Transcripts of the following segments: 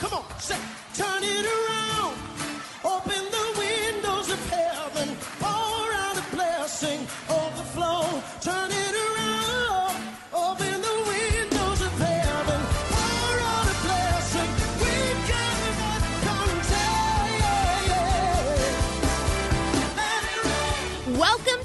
Come on, say, turn it around. Open the windows of heaven. Pour out a blessing, overflow. Turn it around. Open the windows of heaven. Pour out a blessing. We got it. Come tell you. Welcome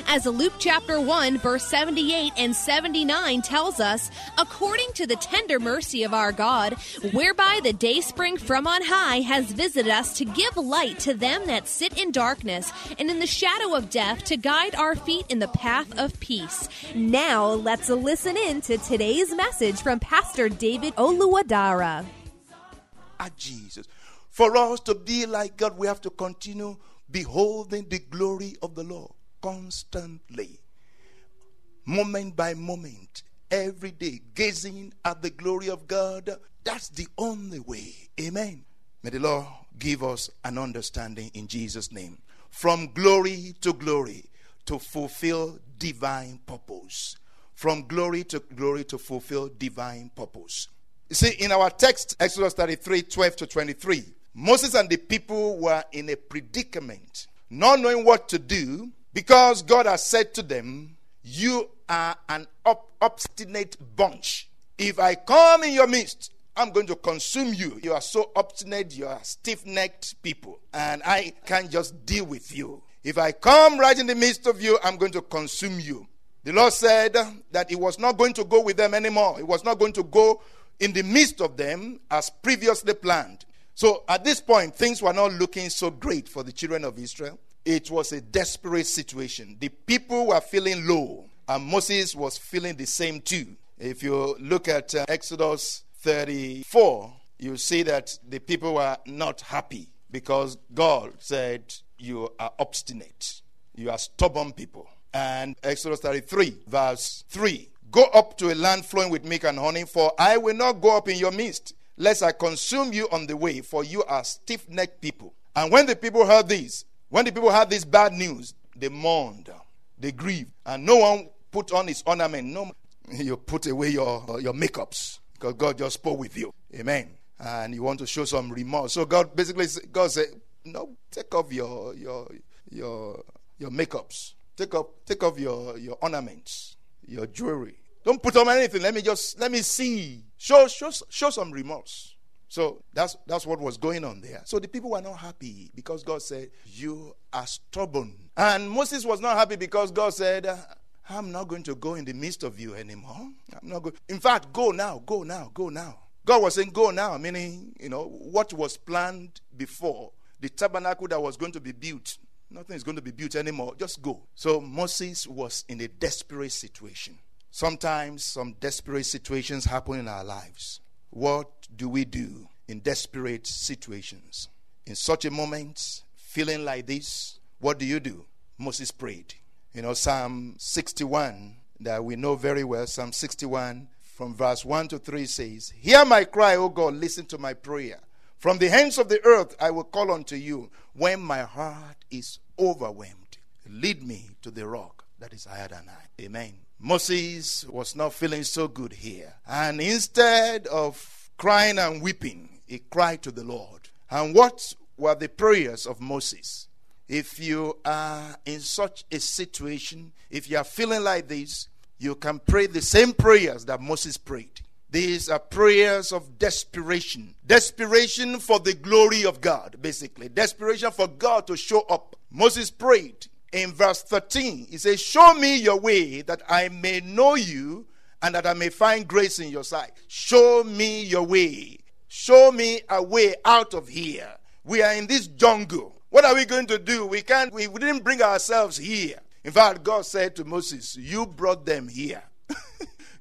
As Luke chapter 1, verse 78 and 79 tells us, according to the tender mercy of our God, whereby the dayspring from on high has visited us to give light to them that sit in darkness and in the shadow of death, to guide our feet in the path of peace. Now let's listen in to today's message from Pastor David Oluwadara. Jesus. For us to be like God, we have to continue beholding the glory of the Lord constantly, moment by moment, every day, gazing at the glory of God. That's the only way. Amen. May the Lord give us an understanding in Jesus' name. From glory to glory, to fulfill divine purpose. From glory to glory, to fulfill divine purpose. You see, in our text, Exodus 33, 12 to 23, Moses and the people were in a predicament, not knowing what to do, because God has said to them, you are an obstinate bunch. If I come in your midst, I'm going to consume you. You are so obstinate, you are stiff-necked people, and I can't just deal with you. If I come right in the midst of you, I'm going to consume you. The Lord said that he was not going to go with them anymore. He was not going to go in the midst of them as previously planned. So at this point, things were not looking so great for the children of Israel. It was a desperate situation. The people were feeling low, and Moses was feeling the same too. If you look at Exodus 34, you see that the people were not happy because God said, you are obstinate. You are stubborn people. And Exodus 33, verse 3. Go up to a land flowing with milk and honey, for I will not go up in your midst, lest I consume you on the way, for you are stiff-necked people. And when the people heard this bad news, they mourned, they grieved, and no one put on his ornament. No, you put away your makeups, because God just spoke with you. Amen. And you want to show some remorse. So God said, no, take off your makeups. Take off your ornaments, your jewelry. Don't put on anything. Let me see. Show some remorse. So that's what was going on there. So the people were not happy because God said, you are stubborn. And Moses was not happy because God said, I'm not going to go in the midst of you anymore. I'm not going. In fact, go now. God was saying, go now, meaning, what was planned before, the tabernacle that was going to be built, nothing is going to be built anymore. Just go. So Moses was in a desperate situation. Sometimes some desperate situations happen in our lives. What do we do in desperate situations? In such a moment, feeling like this, what do you do? Moses prayed. Psalm 61 that we know very well, Psalm 61 from verse 1 to 3 says, hear my cry, O God, listen to my prayer. From the ends of the earth I will call unto you when my heart is overwhelmed. Lead me to the rock that is higher than I. Amen. Moses was not feeling so good here. And instead of crying and weeping, he cried to the Lord. And what were the prayers of Moses? If you are in such a situation, if you are feeling like this, you can pray the same prayers that Moses prayed. These are prayers of desperation. Desperation for the glory of God, basically. Desperation for God to show up. Moses prayed in verse 13. He says, show me your way that I may know you and that I may find grace in your sight. Show me your way. Show me a way out of here. We are in this jungle. What are we going to do? We didn't bring ourselves here. In fact, God said to Moses, you brought them here.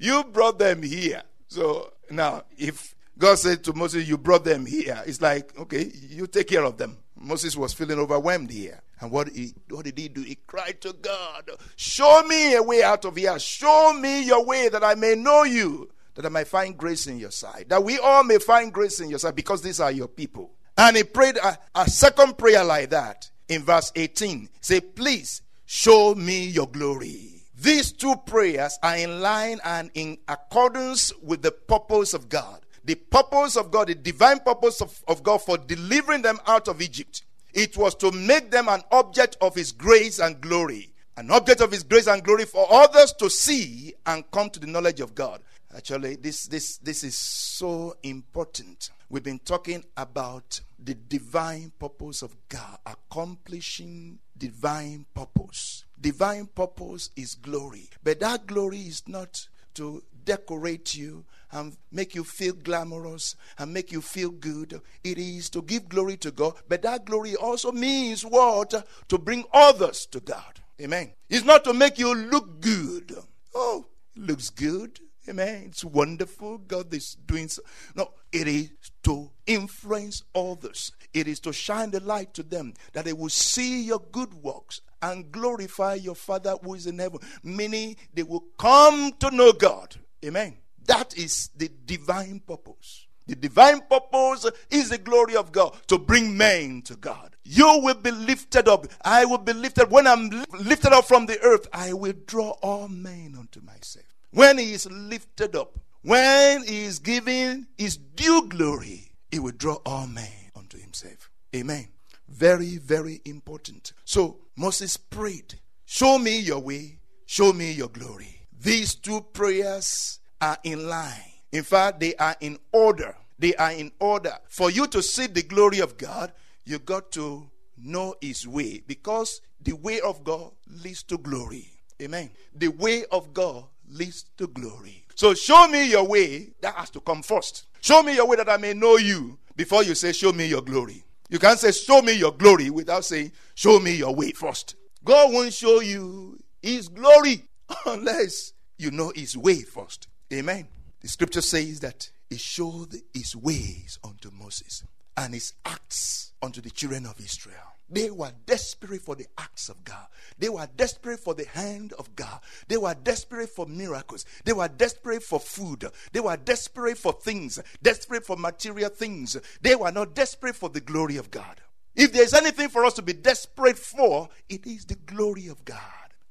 You brought them here. So now, if God said to Moses, you brought them here, it's like, okay, you take care of them. Moses was feeling overwhelmed here. And what did he do? He cried to God, show me a way out of here. Show me your way that I may know you, that I may find grace in your sight. That we all may find grace in your sight, because these are your people. And he prayed a second prayer like that in verse 18. Say, please show me your glory. These two prayers are in line and in accordance with the purpose of God. The purpose of God, the divine purpose of God for delivering them out of Egypt. It was to make them an object of his grace and glory. An object of his grace and glory for others to see and come to the knowledge of God. Actually, this is so important. We've been talking about the divine purpose of God. Accomplishing divine purpose. Divine purpose is glory. But that glory is not to decorate you and make you feel glamorous and make you feel good. It is to give glory to God. But that glory also means what? To bring others to God. Amen. It's not to make you look good. Oh, it looks good. Amen. It's wonderful. God is doing so. No, it is to influence others. It is to shine the light to them, that they will see your good works and glorify your Father who is in heaven. Meaning they will come to know God. Amen. That is the divine purpose. The divine purpose is the glory of God, to bring men to God. You will be lifted up. I will be lifted. When I'm lifted up from the earth, I will draw all men unto myself. When he is lifted up, when he is given his due glory, he will draw all men unto himself. Amen. Very, very important. So Moses prayed, show me your way, show me your glory. These two prayers are in line. In fact, they are in order. They are in order. For you to see the glory of God, you got to know his way, because the way of God leads to glory. Amen. The way of God leads to glory. So show me your way. That has to come first. Show me your way that I may know you, before you say show me your glory. You can't say show me your glory without saying show me your way first. God won't show you his glory unless you know his way first. Amen. The scripture says that he showed his ways unto Moses and his acts unto the children of Israel. They were desperate for the acts of God. They were desperate for the hand of God. They were desperate for miracles. They were desperate for food. They were desperate for things, desperate for material things. They were not desperate for the glory of God. If there's anything for us to be desperate for, it is the glory of God.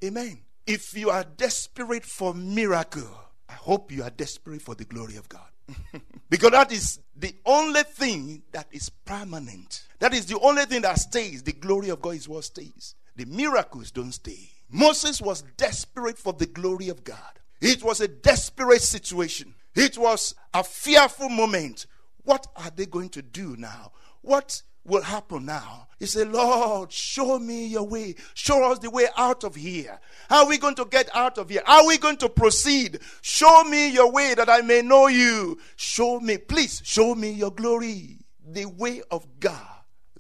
Amen. If you are desperate for miracle, I hope you are desperate for the glory of God. Because that is the only thing that is permanent. That is the only thing that stays. The glory of God is what stays. The miracles don't stay. Moses was desperate for the glory of God. It was a desperate situation. It was a fearful moment. What are they going to do now? What will happen now? He said, Lord, show me your way. Show us the way out of here. How are we going to get out of here? How are we going to proceed? Show me your way that I may know you. Show me, please, show me your glory. The way of God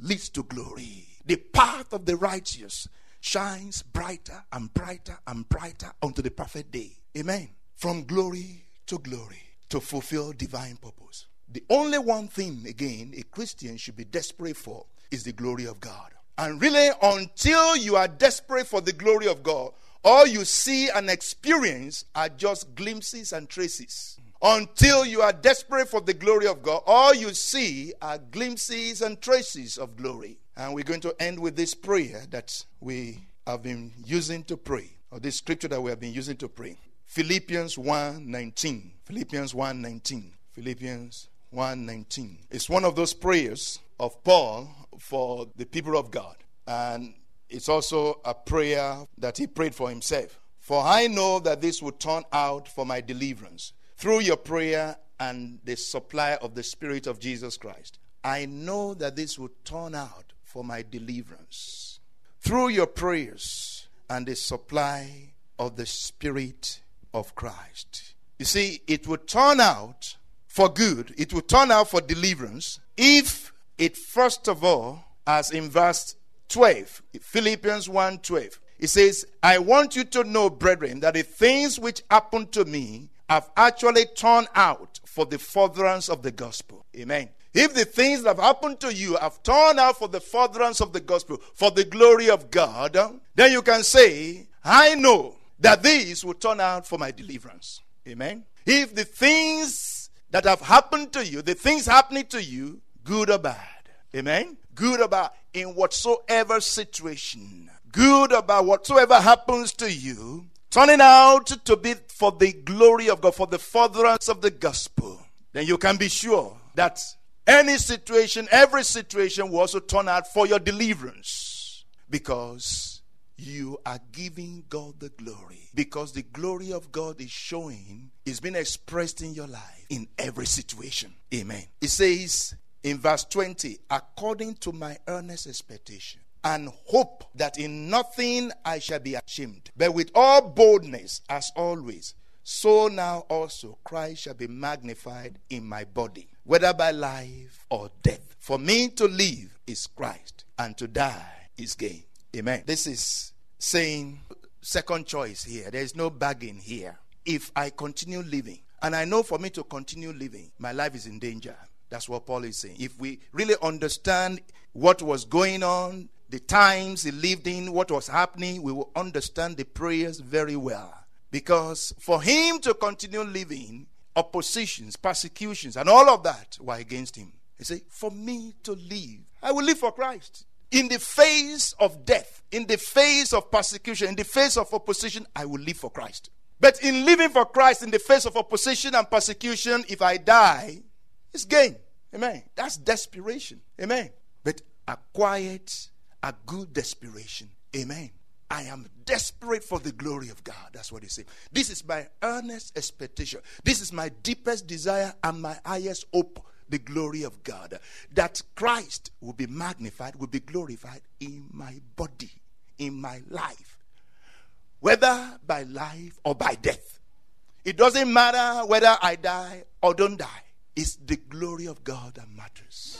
leads to glory. The path of the righteous shines brighter and brighter and brighter unto the perfect day. Amen. From glory to glory, to fulfill divine purpose. The only one thing, again, a Christian should be desperate for is the glory of God. And really, until you are desperate for the glory of God, all you see and experience are just glimpses and traces. Until you are desperate for the glory of God, all you see are glimpses and traces of glory. And we're going to end with this prayer that we have been using to pray, or this scripture that we have been using to pray. Philippians 1:19. Philippians 1:19. Philippians 1:19. It's one of those prayers of Paul for the people of God. And it's also a prayer that he prayed for himself. For I know that this will turn out for my deliverance, through your prayer and the supply of the Spirit of Jesus Christ. I know that this will turn out for my deliverance, through your prayers and the supply of the Spirit of Christ. You see, it will turn out for good. It will turn out for deliverance if it, first of all, as in verse 12. Philippians 1:12. It says, I want you to know, brethren, that the things which happened to me have actually turned out for the furtherance of the gospel. Amen. If the things that have happened to you have turned out for the furtherance of the gospel, for the glory of God, then you can say, I know that these will turn out for my deliverance. Amen. If the things that have happened to you, the things happening to you, good or bad. Amen. Good or bad, in whatsoever situation. Good or bad, whatsoever happens to you, turning out to be for the glory of God, for the furtherance of the gospel. Then you can be sure that any situation, every situation will also turn out for your deliverance, because you are giving God the glory, because the glory of God is showing, is being expressed in your life in every situation. Amen. It says in verse 20, according to my earnest expectation and hope that in nothing I shall be ashamed, but with all boldness as always, so now also Christ shall be magnified in my body, whether by life or death. For me to live is Christ, and to die is gain. Amen. This is saying second choice here. There is no bargain here. If I continue living, and I know for me to continue living, my life is in danger. That's what Paul is saying. If we really understand what was going on, the times he lived in, what was happening, we will understand the prayers very well. Because for him to continue living, oppositions, persecutions, and all of that were against him. He said, for me to live, I will live for Christ. In the face of death, in the face of persecution, in the face of opposition, I will live for Christ. But in living for Christ, in the face of opposition and persecution, if I die, it's gain. Amen. That's desperation. Amen. But a quiet, a good desperation. Amen. I am desperate for the glory of God. That's what he said. This is my earnest expectation. This is my deepest desire and my highest hope, the glory of God. That Christ will be magnified, will be glorified in my body, in my life. Whether by life or by death. It doesn't matter whether I die or don't die. It's the glory of God that matters.